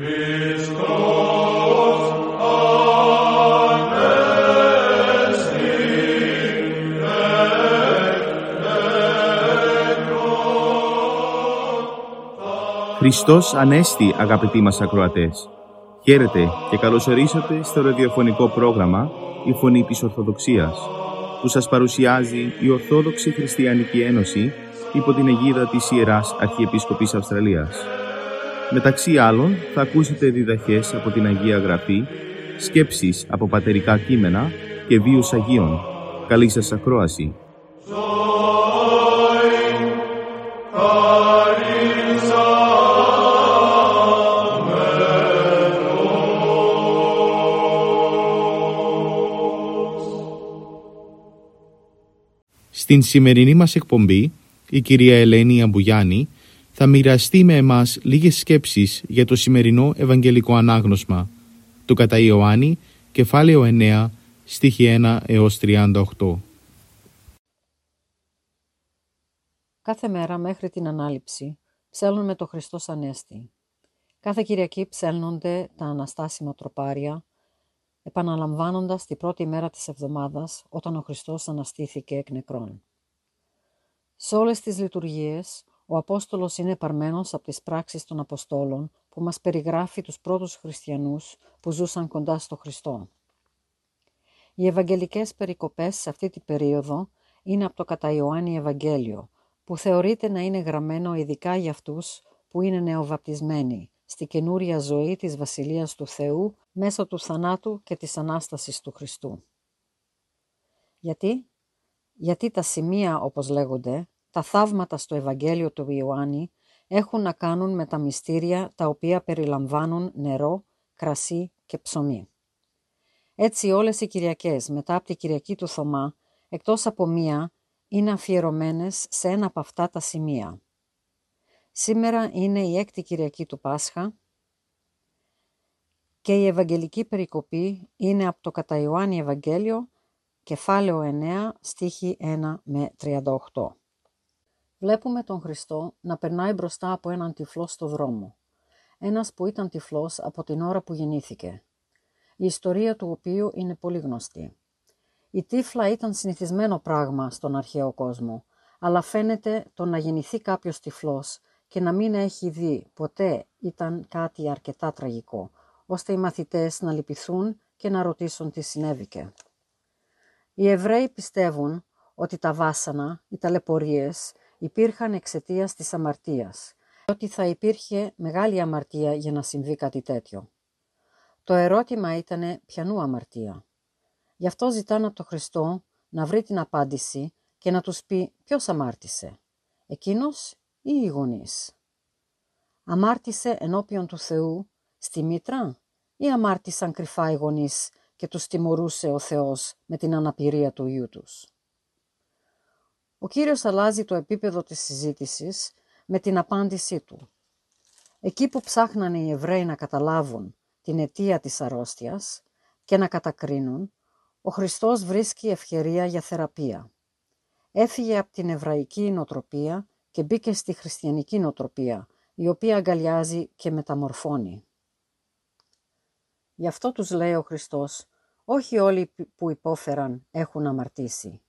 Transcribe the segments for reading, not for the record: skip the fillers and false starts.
Χριστός Ανέστη, αγαπητοί μας ακροατές. Χαίρετε και καλωσορίσατε στο ραδιοφωνικό πρόγραμμα «Η Φωνή της Ορθοδοξίας» που σας παρουσιάζει η Ορθόδοξη Χριστιανική Ένωση υπό την αιγίδα της Ιεράς Αρχιεπισκοπής Αυστραλίας. Μεταξύ άλλων θα ακούσετε διδαχές από την Αγία Γραφή, σκέψεις από πατερικά κείμενα και βίους Αγίων. Καλή σας ακρόαση. Στην σημερινή μας εκπομπή, η κυρία Ελένη Αμπουγιάννη θα μοιραστεί με εμάς λίγες σκέψεις για το σημερινό Ευαγγελικό Ανάγνωσμα, το Κατά Ιωάννη, κεφάλαιο 9, στίχη 1 έως 38. Κάθε μέρα μέχρι την Ανάληψη ψέλνουν με το Χριστός Ανέστη. Κάθε Κυριακή ψέλνονται τα Αναστάσιμα Τροπάρια, επαναλαμβάνοντας την πρώτη μέρα της εβδομάδας, όταν ο Χριστός αναστήθηκε εκ νεκρών. Σε όλες τις λειτουργίες, ο Απόστολος είναι παρμένος από τις πράξεις των Αποστόλων, που μας περιγράφει τους πρώτους χριστιανούς που ζούσαν κοντά στο Χριστό. Οι ευαγγελικές περικοπές σε αυτή την περίοδο είναι από το Κατά Ιωάννη Ευαγγέλιο, που θεωρείται να είναι γραμμένο ειδικά για αυτούς που είναι νεοβαπτισμένοι, στη καινούρια ζωή της Βασιλείας του Θεού, μέσω του θανάτου και της Ανάστασης του Χριστού. Γιατί τα σημεία, όπως λέγονται, τα θαύματα στο Ευαγγέλιο του Ιωάννη, έχουν να κάνουν με τα μυστήρια τα οποία περιλαμβάνουν νερό, κρασί και ψωμί. Έτσι όλες οι Κυριακές μετά από την Κυριακή του Θωμά, εκτός από μία, είναι αφιερωμένες σε ένα από αυτά τα σημεία. Σήμερα είναι η έκτη Κυριακή του Πάσχα και η Ευαγγελική περικοπή είναι από το Κατά Ιωάννη Ευαγγέλιο, κεφάλαιο 9, στίχη 1 με 38. Βλέπουμε τον Χριστό να περνάει μπροστά από έναν τυφλό στο δρόμο, ένας που ήταν τυφλός από την ώρα που γεννήθηκε, η ιστορία του οποίου είναι πολύ γνωστή. Η τύφλα ήταν συνηθισμένο πράγμα στον αρχαίο κόσμο, αλλά φαίνεται το να γεννηθεί κάποιος τυφλός και να μην έχει δει ποτέ ήταν κάτι αρκετά τραγικό, ώστε οι μαθητές να λυπηθούν και να ρωτήσουν τι συνέβηκε. Οι Εβραίοι πιστεύουν ότι τα βάσανα, οι ταλαιπωρίες υπήρχαν εξαιτίας της αμαρτίας, ότι θα υπήρχε μεγάλη αμαρτία για να συμβεί κάτι τέτοιο. Το ερώτημα ήταν ποιανού αμαρτία. Γι' αυτό ζητάνε από τον Χριστό να βρει την απάντηση και να τους πει ποιος αμάρτησε, εκείνος ή οι γονείς. Αμάρτησε ενώπιον του Θεού στη μήτρα ή αμάρτησαν κρυφά οι γονείς και τους τιμωρούσε ο Θεός με την αναπηρία του Υιού τους. Ο Κύριος αλλάζει το επίπεδο της συζήτησης με την απάντησή του. Εκεί που ψάχνανε οι Εβραίοι να καταλάβουν την αιτία της αρρώστιας και να κατακρίνουν, ο Χριστός βρίσκει ευκαιρία για θεραπεία. Έφυγε από την εβραϊκή νοοτροπία και μπήκε στη χριστιανική νοοτροπία, η οποία αγκαλιάζει και μεταμορφώνει. Γι' αυτό τους λέει ο Χριστός, όχι όλοι που υπόφεραν έχουν αμαρτήσει.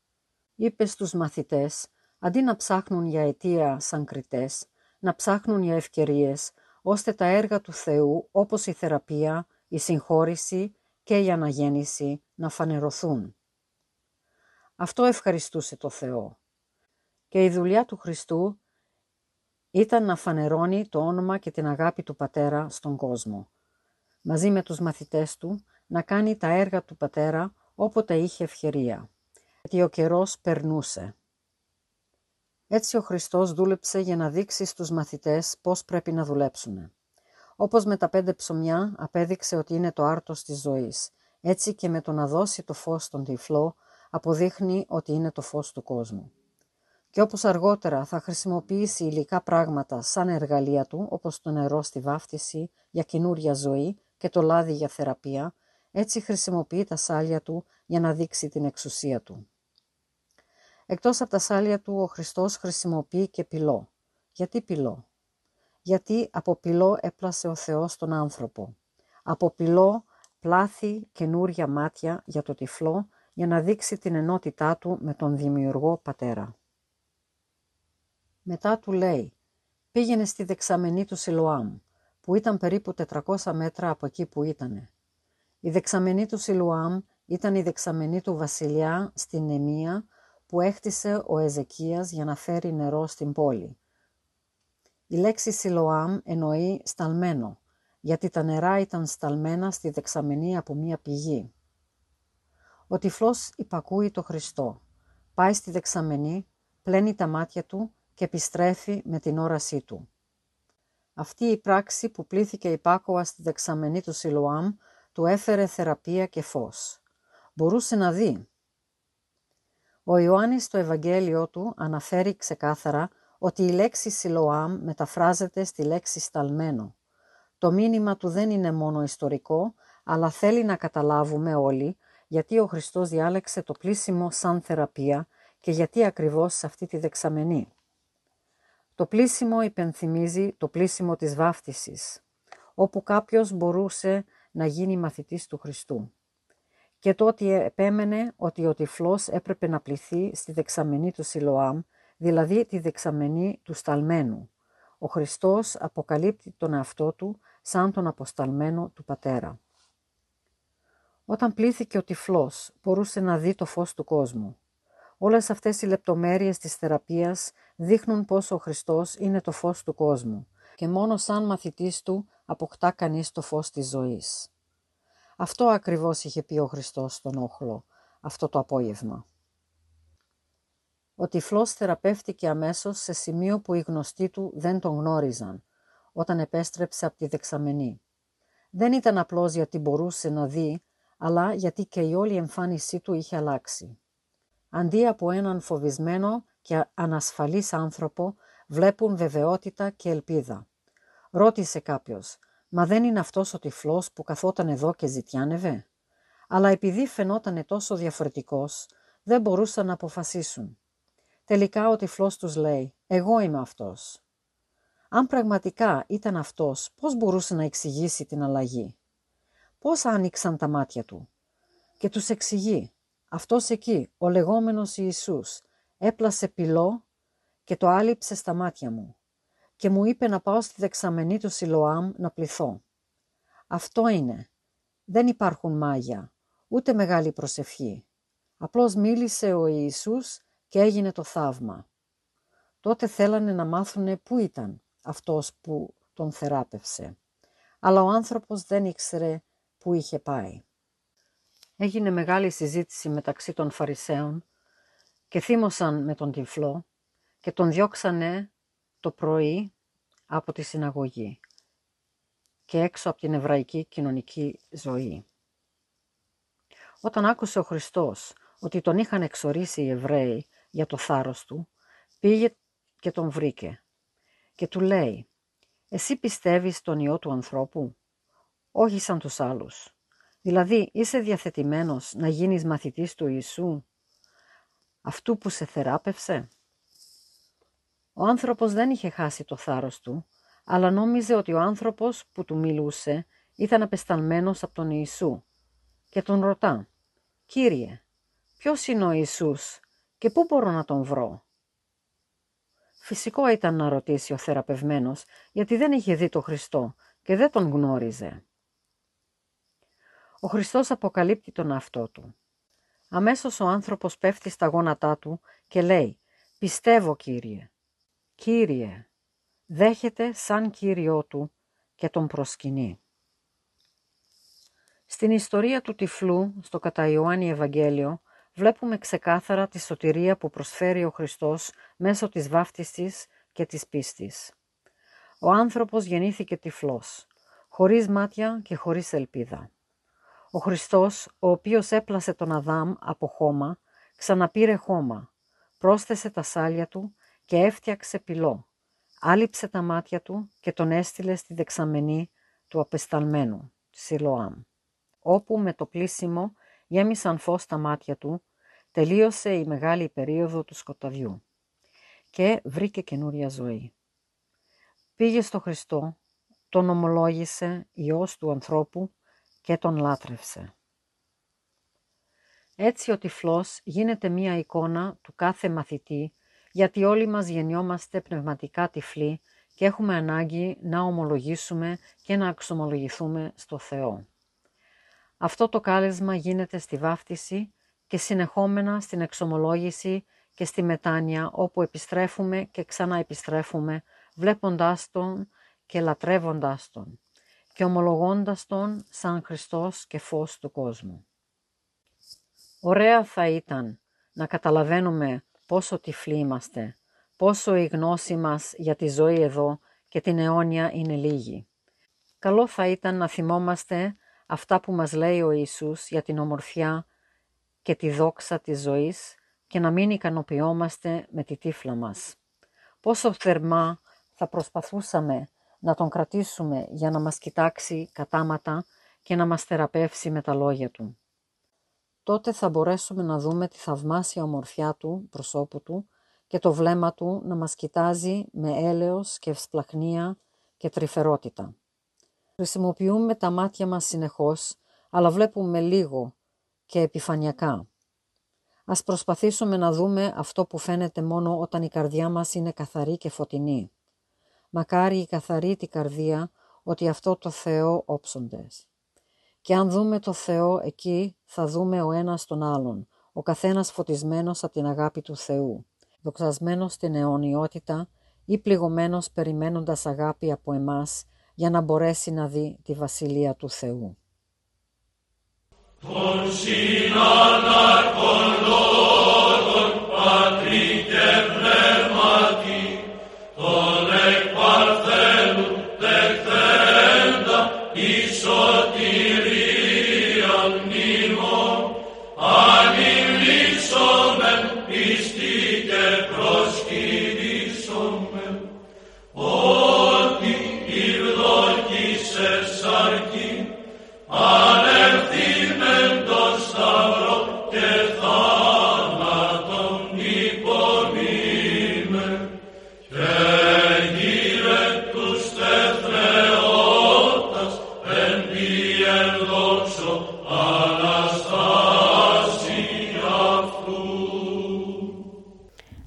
Είπε στους μαθητές, αντί να ψάχνουν για αιτία σαν κριτές, να ψάχνουν για ευκαιρίες, ώστε τα έργα του Θεού, όπως η θεραπεία, η συγχώρηση και η αναγέννηση, να φανερωθούν. Αυτό ευχαριστούσε το Θεό. Και η δουλειά του Χριστού ήταν να φανερώνει το όνομα και την αγάπη του Πατέρα στον κόσμο. Μαζί με τους μαθητές του να κάνει τα έργα του Πατέρα όποτε είχε ευκαιρία. Γιατί ο καιρός περνούσε. Έτσι ο Χριστός δούλεψε για να δείξει στους μαθητές πώς πρέπει να δουλέψουν. Όπως με τα 5 ψωμιά απέδειξε ότι είναι το άρτος της ζωής. Έτσι και με το να δώσει το φως στον τυφλό αποδείχνει ότι είναι το φως του κόσμου. Και όπως αργότερα θα χρησιμοποιήσει υλικά πράγματα σαν εργαλεία του, όπως το νερό στη βάφτιση για καινούρια ζωή και το λάδι για θεραπεία, έτσι χρησιμοποιεί τα σάλια του για να δείξει την εξουσία του. Εκτός από τα σάλια του, ο Χριστός χρησιμοποιεί και πυλό. Γιατί πυλό? γιατί από πυλό έπλασε ο Θεός τον άνθρωπο. Από πυλό πλάθη καινούρια μάτια για το τυφλό, για να δείξει την ενότητά του με τον δημιουργό πατέρα. Μετά του λέει, πήγαινε στη δεξαμενή του Σιλοάμ, που ήταν περίπου 400 μέτρα από εκεί που ήτανε. Η δεξαμενή του Σιλοάμ ήταν η δεξαμενή του βασιλιά στην Νεμία, που έχτισε ο Εζεκίας για να φέρει νερό στην πόλη. Η λέξη Σιλοάμ εννοεί σταλμένο, γιατί τα νερά ήταν σταλμένα στη δεξαμενή από μία πηγή. Ο τυφλός υπακούει το Χριστό, πάει στη δεξαμενή, πλένει τα μάτια του και επιστρέφει με την όρασή του. Αυτή η πράξη που πλήθηκε υπάκοα στη δεξαμενή του Σιλοάμ του έφερε θεραπεία και φως. Μπορούσε να δει. Ο Ιωάννης στο Ευαγγέλιο του αναφέρει ξεκάθαρα ότι η λέξη Σιλοάμ μεταφράζεται στη λέξη σταλμένο. Το μήνυμα του δεν είναι μόνο ιστορικό, αλλά θέλει να καταλάβουμε όλοι γιατί ο Χριστός διάλεξε το πλήσιμο σαν θεραπεία και γιατί ακριβώς σε αυτή τη δεξαμενή. Το πλήσιμο υπενθυμίζει το πλήσιμο της βάφτισης, όπου κάποιος μπορούσε να γίνει μαθητής του Χριστού. Και το ότι επέμενε ότι ο τυφλός έπρεπε να πληθεί στη δεξαμενή του Σιλοάμ, δηλαδή τη δεξαμενή του σταλμένου. Ο Χριστός αποκαλύπτει τον εαυτό του σαν τον αποσταλμένο του Πατέρα. Όταν πλήθηκε ο τυφλός, μπορούσε να δει το φως του κόσμου. Όλες αυτές οι λεπτομέρειες της θεραπείας δείχνουν πως ο Χριστός είναι το φως του κόσμου και μόνο σαν μαθητής του αποκτά κανείς το φως της ζωής. Αυτό ακριβώς είχε πει ο Χριστός στον όχλο αυτό το απόγευμα. Ο τυφλός θεραπεύτηκε αμέσως σε σημείο που οι γνωστοί του δεν τον γνώριζαν, όταν επέστρεψε από τη δεξαμενή. Δεν ήταν απλώς γιατί μπορούσε να δει, αλλά γιατί και η όλη εμφάνισή του είχε αλλάξει. Αντί από έναν φοβισμένο και ανασφαλής άνθρωπο, βλέπουν βεβαιότητα και ελπίδα. Ρώτησε κάποιος, «Μα δεν είναι αυτός ο τυφλός που καθόταν εδώ και ζητιάνευε?» Αλλά επειδή φαινότανε τόσο διαφορετικός, δεν μπορούσαν να αποφασίσουν. Τελικά ο τυφλός τους λέει, «Εγώ είμαι αυτός». Αν πραγματικά ήταν αυτός, πώς μπορούσε να εξηγήσει την αλλαγή? Πώς άνοιξαν τα μάτια του? Και τους εξηγεί, «Αυτός εκεί, ο λεγόμενος Ιησούς, έπλασε πυλό και το άλυψε στα μάτια μου και μου είπε να πάω στη δεξαμενή του Σιλοάμ να πληθώ». Αυτό είναι. Δεν υπάρχουν μάγια, ούτε μεγάλη προσευχή. Απλώς μίλησε ο Ιησούς και έγινε το θαύμα. Τότε θέλανε να μάθουνε πού ήταν αυτός που τον θεράπευσε. Αλλά ο άνθρωπος δεν ήξερε πού είχε πάει. Έγινε μεγάλη συζήτηση μεταξύ των Φαρισαίων και θύμωσαν με τον τυφλό και τον διώξανε το πρωί από τη συναγωγή και έξω από την εβραϊκή κοινωνική ζωή. Όταν άκουσε ο Χριστός ότι τον είχαν εξορίσει οι Εβραίοι για το θάρρος του, πήγε και τον βρήκε και του λέει, «Εσύ πιστεύεις στον Υιό του ανθρώπου? Όχι σαν τους άλλους. Δηλαδή είσαι διαθετημένος να γίνεις μαθητής του Ιησού, αυτού που σε θεράπευσε?» Ο άνθρωπος δεν είχε χάσει το θάρρος του, αλλά νόμιζε ότι ο άνθρωπος που του μιλούσε ήταν απεσταλμένος από τον Ιησού και τον ρωτά, «Κύριε, ποιος είναι ο Ιησούς και πού μπορώ να τον βρω?» Φυσικό ήταν να ρωτήσει ο θεραπευμένος, γιατί δεν είχε δει τον Χριστό και δεν τον γνώριζε. Ο Χριστός αποκαλύπτει τον εαυτό του. Αμέσως ο άνθρωπος πέφτει στα γόνατά του και λέει, «Πιστεύω, Κύριε». «Κύριε», δέχεται σαν Κύριό του και τον προσκυνεί. Στην ιστορία του τυφλού, στο Κατά Ιωάννη Ευαγγέλιο, βλέπουμε ξεκάθαρα τη σωτηρία που προσφέρει ο Χριστός μέσω της βάφτισης και της πίστης. Ο άνθρωπος γεννήθηκε τυφλός, χωρίς μάτια και χωρίς ελπίδα. Ο Χριστός, ο οποίος έπλασε τον Αδάμ από χώμα, ξαναπήρε χώμα, πρόσθεσε τα σάλια του και έφτιαξε πυλό, άλυψε τα μάτια του και τον έστειλε στη δεξαμενή του απεσταλμένου, Σιλοάμ, όπου με το πλήσιμο γέμισαν φως τα μάτια του, τελείωσε η μεγάλη περίοδο του σκοταδιού και βρήκε καινούρια ζωή. πήγε στο Χριστό, τον ομολόγησε Υιός του ανθρώπου και τον λάτρευσε. Έτσι ο τυφλός γίνεται μία εικόνα του κάθε μαθητή, γιατί όλοι μας γεννιόμαστε πνευματικά τυφλοί και έχουμε ανάγκη να ομολογήσουμε και να αξιωμολογηθούμε στο Θεό. Αυτό το κάλεσμα γίνεται στη βάφτιση και συνεχόμενα στην εξομολόγηση και στη μετάνοια, όπου επιστρέφουμε και ξαναεπιστρέφουμε, βλέποντάς Τον και λατρεύοντάς Τον και ομολογώντας Τον σαν Χριστός και φως του κόσμου. Ωραία θα ήταν να καταλαβαίνουμε πόσο τυφλοί είμαστε, πόσο η γνώση μας για τη ζωή εδώ και την αιώνια είναι λίγη. Καλό θα ήταν να θυμόμαστε αυτά που μας λέει ο Ιησούς για την ομορφιά και τη δόξα της ζωής και να μην ικανοποιόμαστε με τη τύφλα μας. Πόσο θερμά θα προσπαθούσαμε να τον κρατήσουμε για να μας κοιτάξει κατάματα και να μας θεραπεύσει με τα λόγια του. Τότε θα μπορέσουμε να δούμε τη θαυμάσια ομορφιά του προσώπου του και το βλέμμα του να μας κοιτάζει με έλεος και ευσπλαχνία και τρυφερότητα. Χρησιμοποιούμε τα μάτια μας συνεχώς, αλλά βλέπουμε λίγο και επιφανειακά. Ας προσπαθήσουμε να δούμε αυτό που φαίνεται μόνο όταν η καρδιά μας είναι καθαρή και φωτεινή. Μακάρι η καθαρή τη καρδία, ότι αυτό το Θεό όψοντες. Και αν δούμε το Θεό εκεί, θα δούμε ο ένας τον άλλον, ο καθένας φωτισμένος από την αγάπη του Θεού, δοξασμένος στην αιωνιότητα ή πληγωμένος περιμένοντας αγάπη από εμάς, για να μπορέσει να δει τη Βασιλεία του Θεού.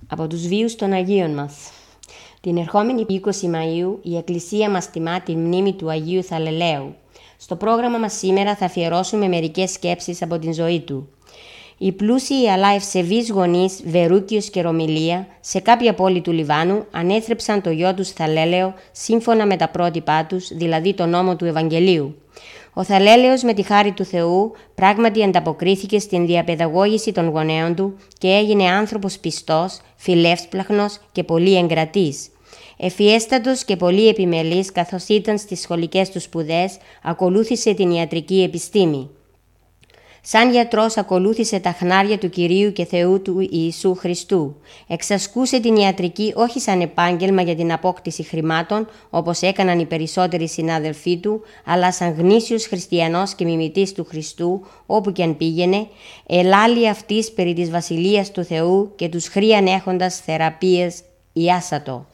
Από τους βίους των Αγίων μας. Την ερχόμενη 20 Μαΐου η Εκκλησία μας τιμά τη μνήμη του Αγίου Θαλελαίου. Στο πρόγραμμα μας σήμερα θα αφιερώσουμε μερικές σκέψεις από την ζωή του. Οι πλούσιοι αλλά ευσεβείς γονείς Βερούκιος και Ρωμιλία σε κάποια πόλη του Λιβάνου ανέθρεψαν το γιο τους Θαλέλεο σύμφωνα με τα πρότυπά τους, δηλαδή τον νόμο του Ευαγγελίου. Ο Θαλέλεος με τη χάρη του Θεού πράγματι ανταποκρίθηκε στην διαπαιδαγώγηση των γονέων του και έγινε άνθρωπος πιστός, φιλεύσπλαχνος και πολύ εγκρατής. Εφιέστατος και πολύ επιμελής καθώς ήταν στις σχολικές του σπουδές, ακολούθησε την ιατρική επιστήμη. Σαν γιατρός ακολούθησε τα χνάρια του Κυρίου και Θεού του Ιησού Χριστού. Εξασκούσε την ιατρική όχι σαν επάγγελμα για την απόκτηση χρημάτων, όπως έκαναν οι περισσότεροι συνάδελφοί του, αλλά σαν γνήσιος χριστιανός και μιμητής του Χριστού, όπου και αν πήγαινε, ελάλη αυτής περί της Βασιλείας του Θεού και τους χρίαν έχοντας θεραπείες ιάσατο.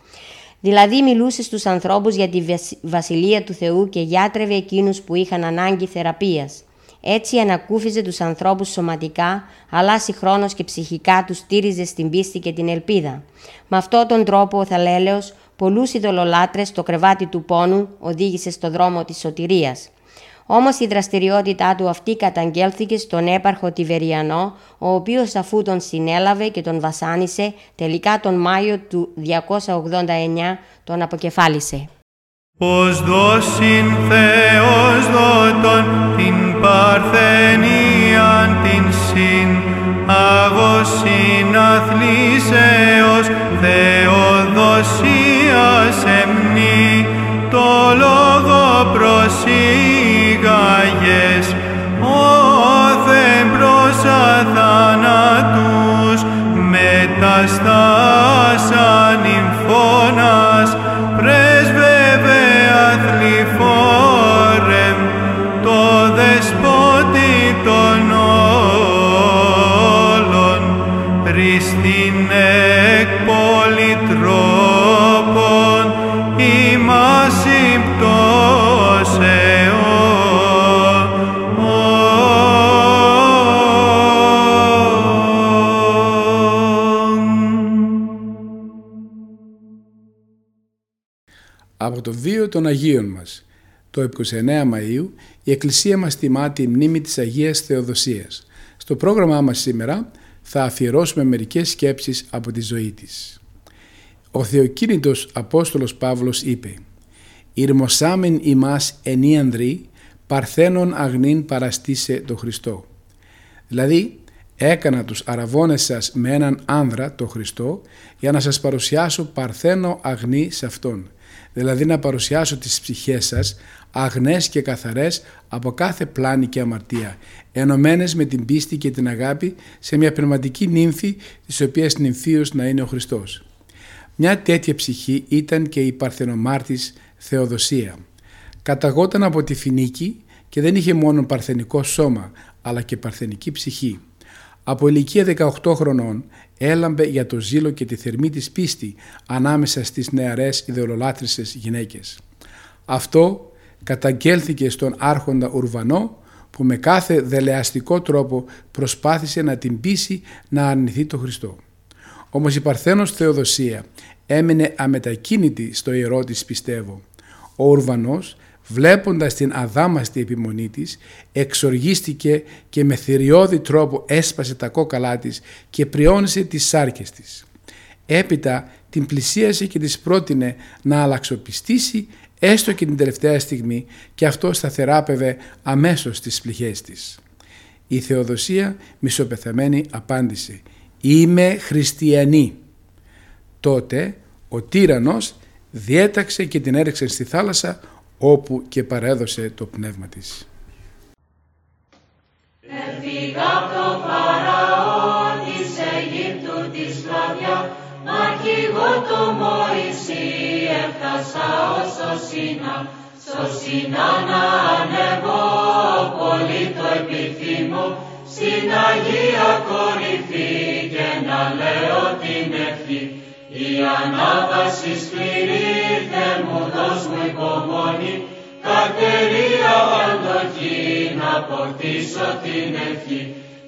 Δηλαδή μιλούσε στους ανθρώπους για τη Βασιλεία του Θεού και γιατρεύε εκείνους που είχαν ανάγκη θεραπείας. Έτσι ανακούφιζε τους ανθρώπους σωματικά, αλλά συγχρόνως και ψυχικά τους στήριζε στην πίστη και την ελπίδα. Με αυτόν τον τρόπο ο Θαλέλεος πολλούς ειδωλολάτρες στο κρεβάτι του πόνου οδήγησε στο δρόμο της σωτηρίας. Όμως η δραστηριότητά του αυτή καταγγέλθηκε στον έπαρχο Τιβεριανό, ο οποίος αφού τον συνέλαβε και τον βασάνισε, τελικά τον Μάιο του 289 τον αποκεφάλισε. Ως δώσιν Θεός δότων την παρθενίαν την συν αγωσιν αθλήσεως Θεοδοσίας εμνή το λόγο προσήγαγες όθεν προς αθανάτους μεταστάσαν ημφώνας στην εκπολιτρόπων, η από το βίο των Αγίων μας. Το 29 Μαΐου η Εκκλησία μας τιμά τη μνήμη της Αγίας Θεοδοσίας. Στο πρόγραμμά μας σήμερα θα αφιερώσουμε μερικές σκέψεις από τη ζωή της. Ο Θεοκίνητος Απόστολος Παύλος είπε «Ηρμοσάμεν ημάς ενή ανδρή, παρθένων αγνήν παραστήσε το Χριστό». Δηλαδή, έκανα τους αραβώνες σας με έναν άνδρα, το Χριστό, για να σας παρουσιάσω παρθένο αγνή σε Αυτόν. Δηλαδή να παρουσιάσω τις ψυχές σας αγνές και καθαρές από κάθε πλάνη και αμαρτία, ενωμένες με την πίστη και την αγάπη σε μια πνευματική νύμφη της οποίας νυμφίος να είναι ο Χριστός. Μια τέτοια ψυχή ήταν και η παρθενομάρτης Θεοδοσία. Καταγόταν από τη Φινίκη και δεν είχε μόνο παρθενικό σώμα αλλά και παρθενική ψυχή. Από ηλικία 18 χρονών έλαμπε για το ζήλο και τη θερμή της πίστη ανάμεσα στις νεαρές ιδεολολάτρισσες γυναίκες. Αυτό καταγγέλθηκε στον άρχοντα Ουρβανό που με κάθε δελεαστικό τρόπο προσπάθησε να την πείσει να αρνηθεί το Χριστό. Όμως η παρθένος Θεοδοσία έμεινε αμετακίνητη στο ιερό της πιστεύω. Ο Ουρβανός, βλέποντας την αδάμαστη επιμονή της, εξοργίστηκε και με θηριώδη τρόπο έσπασε τα κόκαλά της και πριώνησε τις σάρκες της. Έπειτα την πλησίασε και της πρότεινε να αλλαξοπιστήσει έστω και την τελευταία στιγμή και αυτό θα θεράπευε αμέσως τις πληγές της. Η Θεοδοσία μισοπεθαμένη απάντησε «Είμαι χριστιανή». Τότε ο τύραννος διέταξε και την έριξε στη θάλασσα όπου και παρέδωσε το πνεύμα της. Έφυγα απ' το Φαραώ της Αιγύπτου τη σκλαβιά, μαχηγό το Μωυσή έφτασα ως Σωσίνα. Σωσίνα να ανεβώ, πολύ το επιθυμώ, στην Αγία κορυφή και να λέω την ευχή. Η ανάβαση σκληρή, Θε μου δώσ' μου υπομονή, καρτερία αντοχή, να αποκτήσω την ευχή.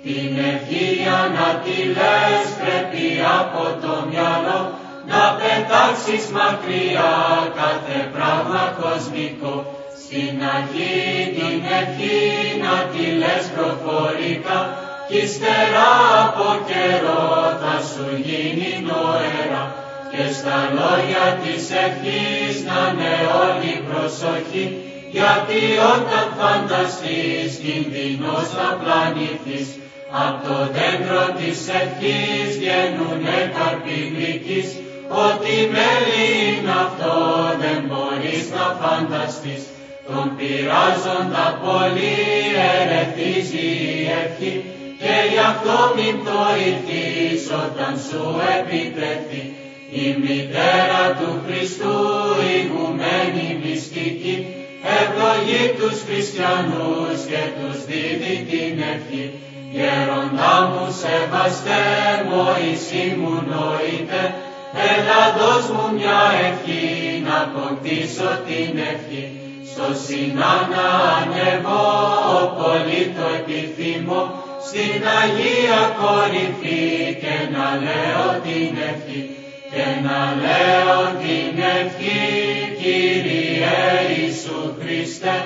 Την ευχή για να τη λες, πρέπει από το μυαλό, να πετάξεις μακριά κάθε πράγμα κοσμικό. Στην αρχή την ευχή να τη λες προφορικά, κι ύστερα από καιρό θα σου γίνει νοερά. Και στα λόγια της ευχής να είναι όλη προσοχή, γιατί όταν φανταστείς κινδυνός θα πλανηθείς. Απ' το δέντρο της ευχής βγαίνουνε καρποί γλυκείς, ό,τι μέλι είναι αυτό δεν μπορείς να φανταστείς. Τον πειράζοντα πολύ ερεθίζει η ευχή, και γι' αυτό μην πτωηθείς όταν σου επιτρέφει. Η μητέρα του Χριστού, ηγουμένη μυστική, ευλογεί τους χριστιανούς και τους δίδει την ευχή. Γέροντά μου σεβαστέ, Μωυσή μου νοείτε, έλα δώσ' μου μια ευχή, να αποκτήσω την ευχή. Σωσίνα να ανεβώ, πολύ το επιθυμώ, στην Αγία κορυφή και να λέω την ευχή. Και να λέω την ευχή, Κύριε Ιησού Χριστέ,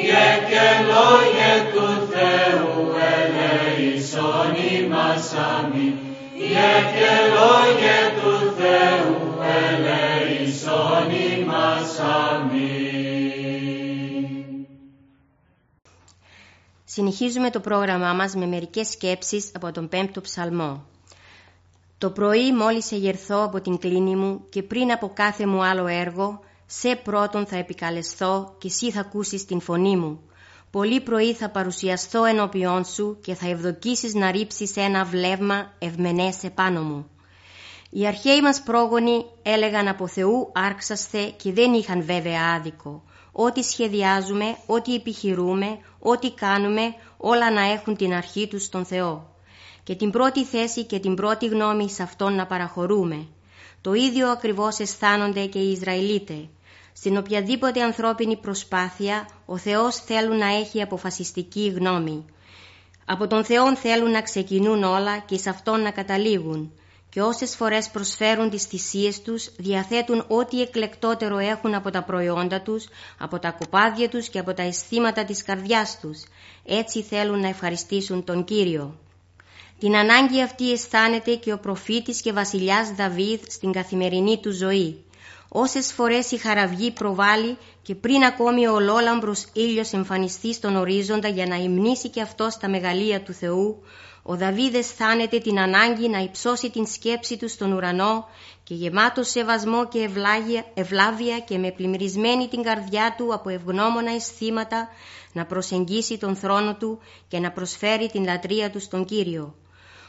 Υιε και Λόγιε του Θεού ελέησον ημάς, αμήν. Υιε και Λόγιε του Θεού ελέησον ημάς, αμήν. Συνεχίζουμε το πρόγραμμά μας με μερικές σκέψεις από τον Πέμπτο Ψαλμό. Το πρωί μόλις εγερθώ από την κλίνη μου και πριν από κάθε μου άλλο έργο, σε πρώτον θα επικαλεσθώ και εσύ θα ακούσεις την φωνή μου. Πολύ πρωί θα παρουσιαστώ ενώπιόν σου και θα ευδοκίσεις να ρίψεις ένα βλέμμα ευμενές επάνω μου. Οι αρχαίοι μας πρόγονοι έλεγαν από Θεού άρξαστε και δεν είχαν βέβαια άδικο. Ό,τι σχεδιάζουμε, ό,τι επιχειρούμε, ό,τι κάνουμε, όλα να έχουν την αρχή τους στον Θεό. Και την πρώτη θέση και την πρώτη γνώμη σε αυτόν να παραχωρούμε. Το ίδιο ακριβώς αισθάνονται και οι Ισραηλίτες. Στην οποιαδήποτε ανθρώπινη προσπάθεια, ο Θεός θέλουν να έχει αποφασιστική γνώμη. Από τον Θεό θέλουν να ξεκινούν όλα και σε αυτόν να καταλήγουν. και όσες φορές προσφέρουν τις θυσίες τους, διαθέτουν ό,τι εκλεκτότερο έχουν από τα προϊόντα τους, από τα κοπάδια τους και από τα αισθήματα της καρδιάς τους. Έτσι θέλουν να ευχαριστήσουν τον Κύριο. Την ανάγκη αυτή αισθάνεται και ο προφήτης και βασιλιάς Δαβίδ στην καθημερινή του ζωή. Όσες φορές η χαραυγή προβάλλει και πριν ακόμη ο ολόλαμπρος ήλιος εμφανιστεί στον ορίζοντα για να υμνήσει και αυτός τα μεγαλεία του Θεού, ο Δαβίδ αισθάνεται την ανάγκη να υψώσει την σκέψη του στον ουρανό και γεμάτος σεβασμό και ευλάβεια και με πλημμυρισμένη την καρδιά του από ευγνώμονα αισθήματα να προσεγγίσει τον θρόνο του και να προσφέρει την λατρεία του στον Κύριο.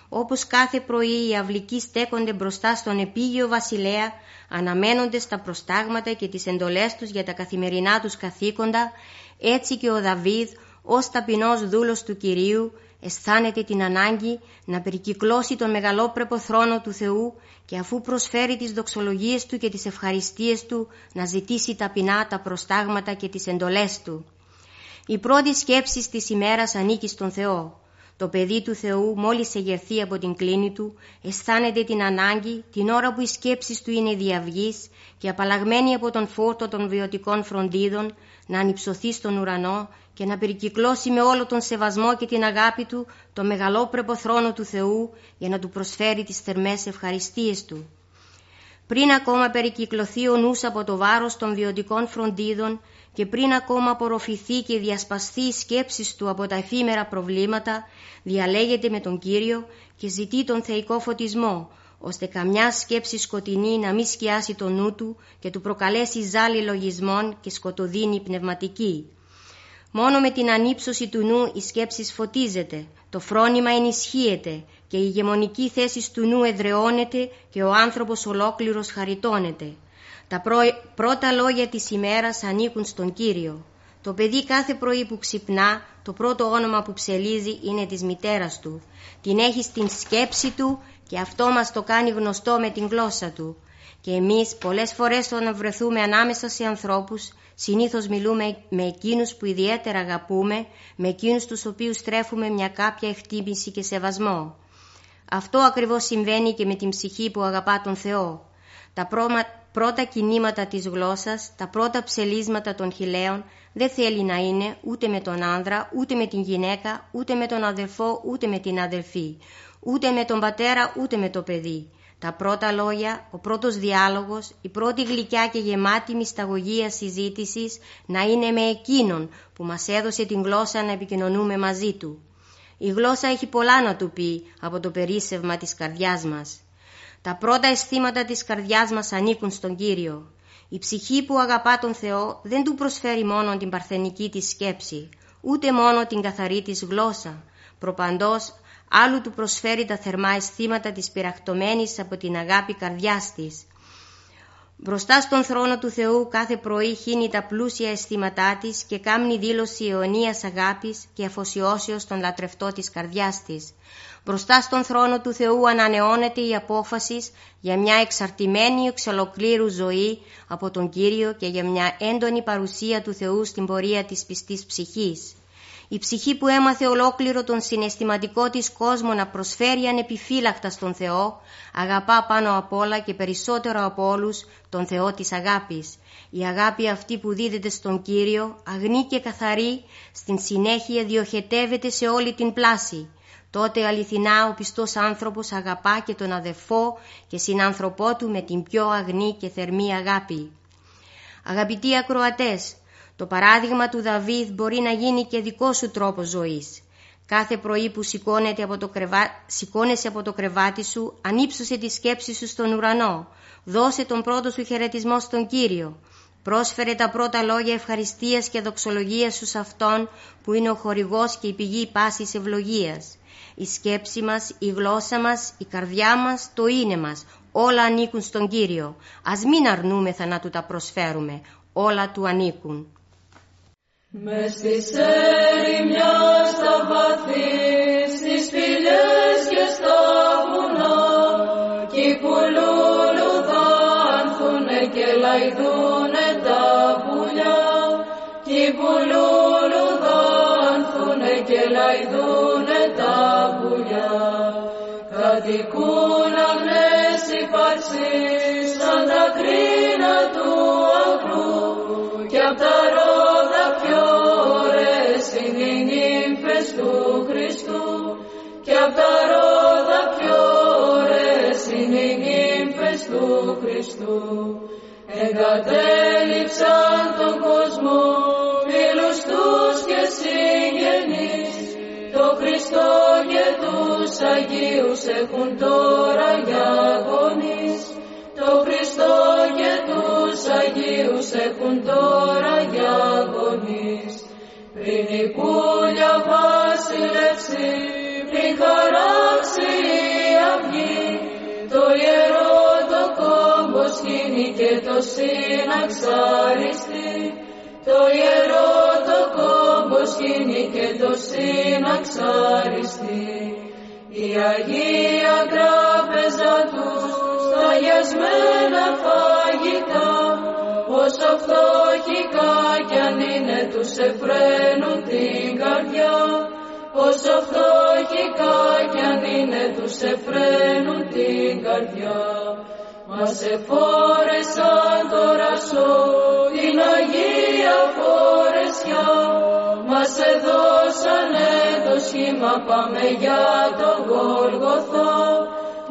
Όπως κάθε πρωί οι αυλικοί στέκονται μπροστά στον επίγειο βασιλέα, αναμένοντες τα προστάγματα και τις εντολές τους για τα καθημερινά τους καθήκοντα, έτσι και ο Δαβίδ, ως ταπεινός δούλος του Κυρίου, αισθάνεται την ανάγκη να περικυκλώσει τον μεγαλόπρεπο θρόνο του Θεού και αφού προσφέρει τις δοξολογίες του και τις ευχαριστίες του, να ζητήσει ταπεινά τα προστάγματα και τις εντολές του. Η πρώτη σκέψη της ημέρας ανήκει στον Θεό. Το παιδί του Θεού, μόλις εγερθεί από την κλίνη του, αισθάνεται την ανάγκη, την ώρα που οι σκέψεις του είναι διαυγής και απαλλαγμένη από τον φόρτο των βιωτικών φροντίδων, να ανυψωθεί στον ουρανό και να περικυκλώσει με όλο τον σεβασμό και την αγάπη του το μεγαλόπρεπο θρόνο του Θεού για να του προσφέρει τις θερμές ευχαριστίες του. Πριν ακόμα περικυκλωθεί ο νους από το βάρος των βιωτικών φροντίδων και πριν ακόμα απορροφηθεί και διασπαστεί οι σκέψεις του από τα εφήμερα προβλήματα, διαλέγεται με τον Κύριο και ζητεί τον θεϊκό φωτισμό, ώστε καμιά σκέψη σκοτεινή να μην σκιάσει το νου του και του προκαλέσει ζάλη λογισμών και σκοτωδίνη πνευματική. Μόνο με την ανύψωση του νου οι σκέψεις φωτίζεται, το φρόνημα ενισχύεται και η ηγεμονική θέση του νου εδραιώνεται και ο άνθρωπος ολόκληρος χαριτώνεται. Τα πρώτα λόγια της ημέρας ανήκουν στον Κύριο. Το παιδί κάθε πρωί που ξυπνά, το πρώτο όνομα που ψελίζει είναι της μητέρας του. Την έχει στην σκέψη του και αυτό μας το κάνει γνωστό με την γλώσσα του. Και εμείς πολλές φορές όταν βρεθούμε ανάμεσα σε ανθρώπους, συνήθως μιλούμε με εκείνους που ιδιαίτερα αγαπούμε, με εκείνους τους οποίους τρέφουμε μια κάποια εκτίμηση και σεβασμό. Αυτό ακριβώς συμβαίνει και με την ψυχή που αγαπά τον Θεό. Τα πρώτα κινήματα της γλώσσας, τα πρώτα ψελίσματα των χιλέων δεν θέλει να είναι ούτε με τον άνδρα, ούτε με την γυναίκα, ούτε με τον αδελφό, ούτε με την αδελφή, ούτε με τον πατέρα, ούτε με το παιδί. Τα πρώτα λόγια, ο πρώτος διάλογος, η πρώτη γλυκιά και γεμάτη μυσταγωγία συζήτησης να είναι με εκείνον που μας έδωσε την γλώσσα να επικοινωνούμε μαζί του. Η γλώσσα έχει πολλά να του πει από το περίσσευμα της καρδιάς μας. Τα πρώτα αισθήματα της καρδιάς μας ανήκουν στον Κύριο. Η ψυχή που αγαπά τον Θεό δεν του προσφέρει μόνο την παρθενική της σκέψη, ούτε μόνο την καθαρή της γλώσσα. Προπαντός, άλλου του προσφέρει τα θερμά αισθήματα της πειραχτωμένης από την αγάπη καρδιάς της. Μπροστά στον θρόνο του Θεού κάθε πρωί χύνει τα πλούσια αισθήματά της και κάμνει δήλωση αιωνίας αγάπης και αφοσιώσεως στον λατρευτό της καρδιάς της. Μπροστά στον θρόνο του Θεού ανανεώνεται η απόφαση για μια εξαρτημένη εξ ολοκλήρου ζωή από τον Κύριο και για μια έντονη παρουσία του Θεού στην πορεία της πιστής ψυχής. Η ψυχή που έμαθε ολόκληρο τον συναισθηματικό της κόσμο να προσφέρει ανεπιφύλακτα στον Θεό, αγαπά πάνω απ' όλα και περισσότερο από όλους τον Θεό της αγάπης. Η αγάπη αυτή που δίδεται στον Κύριο, αγνή και καθαρή, στην συνέχεια διοχετεύεται σε όλη την πλάση. Τότε αληθινά ο πιστός άνθρωπος αγαπά και τον αδελφό και συνάνθρωπό του με την πιο αγνή και θερμή αγάπη. Αγαπητοί ακροατές, το παράδειγμα του Δαβίδ μπορεί να γίνει και δικό σου τρόπος ζωής. Κάθε πρωί που σηκώνεσαι από το κρεβάτι σου, ανύψωσε τη σκέψη σου στον ουρανό. Δώσε τον πρώτο σου χαιρετισμό στον Κύριο. Πρόσφερε τα πρώτα λόγια ευχαριστίας και δοξολογίας σου σε Αυτόν που είναι ο χορηγός και η πηγή πάσης ευλογίας. Η σκέψη μας, η γλώσσα μας, η καρδιά μας, το είναι μας. Όλα ανήκουν στον Κύριο. Ας μην αρνούμεθα να Του τα προσφέρουμε. Όλα Του ανήκουν. Μες στις ερημιάς, στα βάθη, στις φυλές και στα βουνά, κι που λουλουδάνθουνε και λαϊδούνε τα πουλιά, κι που λουλουδάνθουνε και λαϊδούνε τα πουλιά, κατοικούν αγνές. Εγκατέλειψαν τον κόσμο, φίλους τους και συγγενείς. Το Χριστό και τους Αγίους έχουν τώρα για γονείς. Το Χριστό και τους Αγίους έχουν τώρα για γονείς. Πριν η πουλιά βασιλεύσει, πριν χαράξει η αυγή, το ιερό σκήνη και το συναξαριστεί, το ιερό το κόμπο σκήνη και το συναξαριστεί. Η Αγία Τράπεζα τους στα αγιασμένα φαγητά, όσο φτωχικά κι αν είναι τους εφραίνουν την καρδιά, όσο φτωχικά κι αν είναι τους εφραίνουν την καρδιά. Μας εφόρεσαν τώρα σώ την Αγία Φορεσιά, μας εδώσανε το σχήμα πάμε για τον Γολγοθά,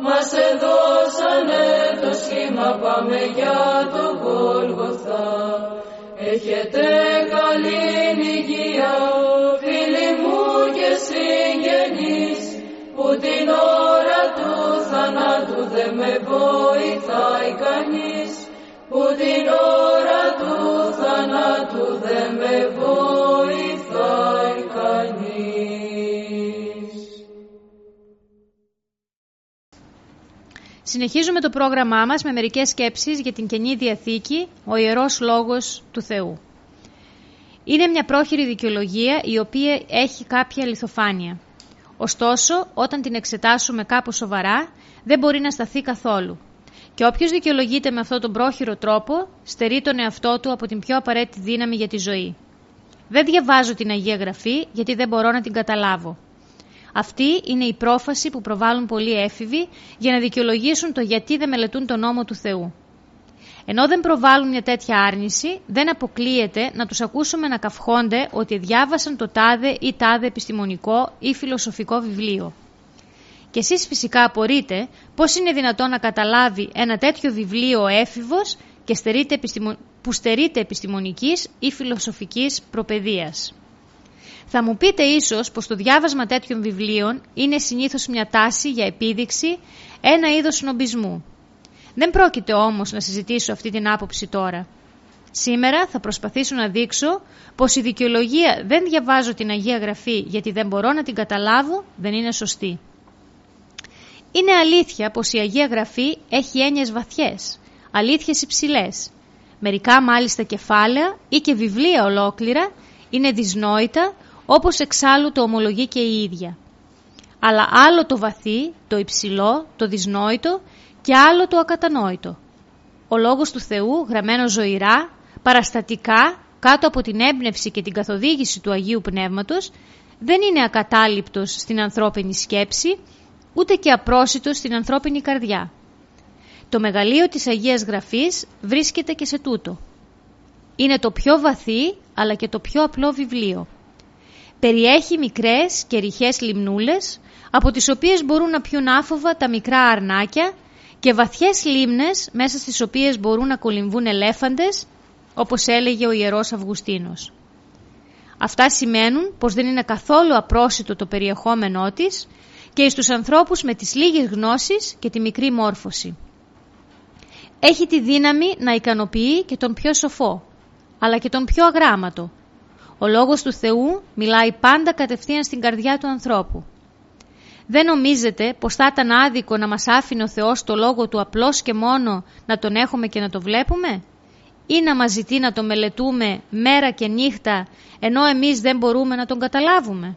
μας εδώσανε το σχήμα πάμε για τον Γολγοθά. Έχετε καλήν υγεία φίλοι μου και συγγενείς, που την ώρα του θανάτου δε με βοηθάει κανείς, που την ώρα του θανάτου δε με βοηθάει κανείς. Συνεχίζουμε το πρόγραμμά μας με μερικές σκέψεις για την Καινή Διαθήκη, ο Ιερός Λόγος του Θεού. Είναι μια πρόχειρη δικαιολογία η οποία έχει κάποια αληθοφάνεια. Ωστόσο, όταν την εξετάσουμε κάπως σοβαρά, δεν μπορεί να σταθεί καθόλου. Και όποιος δικαιολογείται με αυτόν τον πρόχειρο τρόπο, στερεί τον εαυτό του από την πιο απαραίτητη δύναμη για τη ζωή. Δεν διαβάζω την Αγία Γραφή, γιατί δεν μπορώ να την καταλάβω. Αυτή είναι η πρόφαση που προβάλλουν πολλοί έφηβοι για να δικαιολογήσουν το γιατί δεν μελετούν τον νόμο του Θεού. Ενώ δεν προβάλλουν μια τέτοια άρνηση, δεν αποκλείεται να τους ακούσουμε να καυχόνται ότι διάβασαν το τάδε ή τάδε επιστημονικό ή φιλοσοφικό βιβλίο. Και εσείς φυσικά απορείτε πώς είναι δυνατόν να καταλάβει ένα τέτοιο βιβλίο ο έφηβος που στερείται επιστημονικής ή φιλοσοφικής προπαιδείας. Θα μου πείτε ίσως πως το διάβασμα τέτοιων βιβλίων είναι συνήθως μια τάση για επίδειξη, ένα είδος σνομπισμού. Δεν πρόκειται όμως να συζητήσω αυτή την άποψη τώρα. Σήμερα θα προσπαθήσω να δείξω πως η δικαιολογία «δεν διαβάζω την Αγία Γραφή γιατί δεν μπορώ να την καταλάβω» δεν είναι σωστή. Είναι αλήθεια πως η Αγία Γραφή έχει έννοιες βαθιές, αλήθειες υψηλές. Μερικά μάλιστα κεφάλαια ή και βιβλία ολόκληρα είναι δυσνόητα, όπως εξάλλου το ομολογεί και η ίδια. Αλλά άλλο το βαθύ, το υψηλό, το δυσνόητο και άλλο το ακατανόητο. Ο Λόγος του Θεού, γραμμένος ζωηρά, παραστατικά, κάτω από την έμπνευση και την καθοδήγηση του Αγίου Πνεύματος, δεν είναι ακατάληπτος στην ανθρώπινη σκέψη, ούτε και απρόσιτος στην ανθρώπινη καρδιά. Το μεγαλείο της Αγίας Γραφής βρίσκεται και σε τούτο. Είναι το πιο βαθύ, αλλά και το πιο απλό βιβλίο. Περιέχει μικρές και ρηχές λιμνούλες, από τις οποίες μπορούν να πιούν άφοβα τα μικρά αρνάκια, και βαθιές λίμνες μέσα στις οποίες μπορούν να κολυμβούν ελέφαντες, όπως έλεγε ο Ιερός Αυγουστίνος. Αυτά σημαίνουν πως δεν είναι καθόλου απρόσιτο το περιεχόμενό της και στους ανθρώπους με τις λίγες γνώσεις και τη μικρή μόρφωση. Έχει τη δύναμη να ικανοποιεί και τον πιο σοφό, αλλά και τον πιο αγράμματο. Ο Λόγος του Θεού μιλάει πάντα κατευθείαν στην καρδιά του ανθρώπου. Δεν νομίζετε πως θα ήταν άδικο να μας άφηνε ο Θεός το Λόγο του απλώς και μόνο να τον έχουμε και να το βλέπουμε, ή να μας ζητεί να το μελετούμε μέρα και νύχτα ενώ εμείς δεν μπορούμε να τον καταλάβουμε.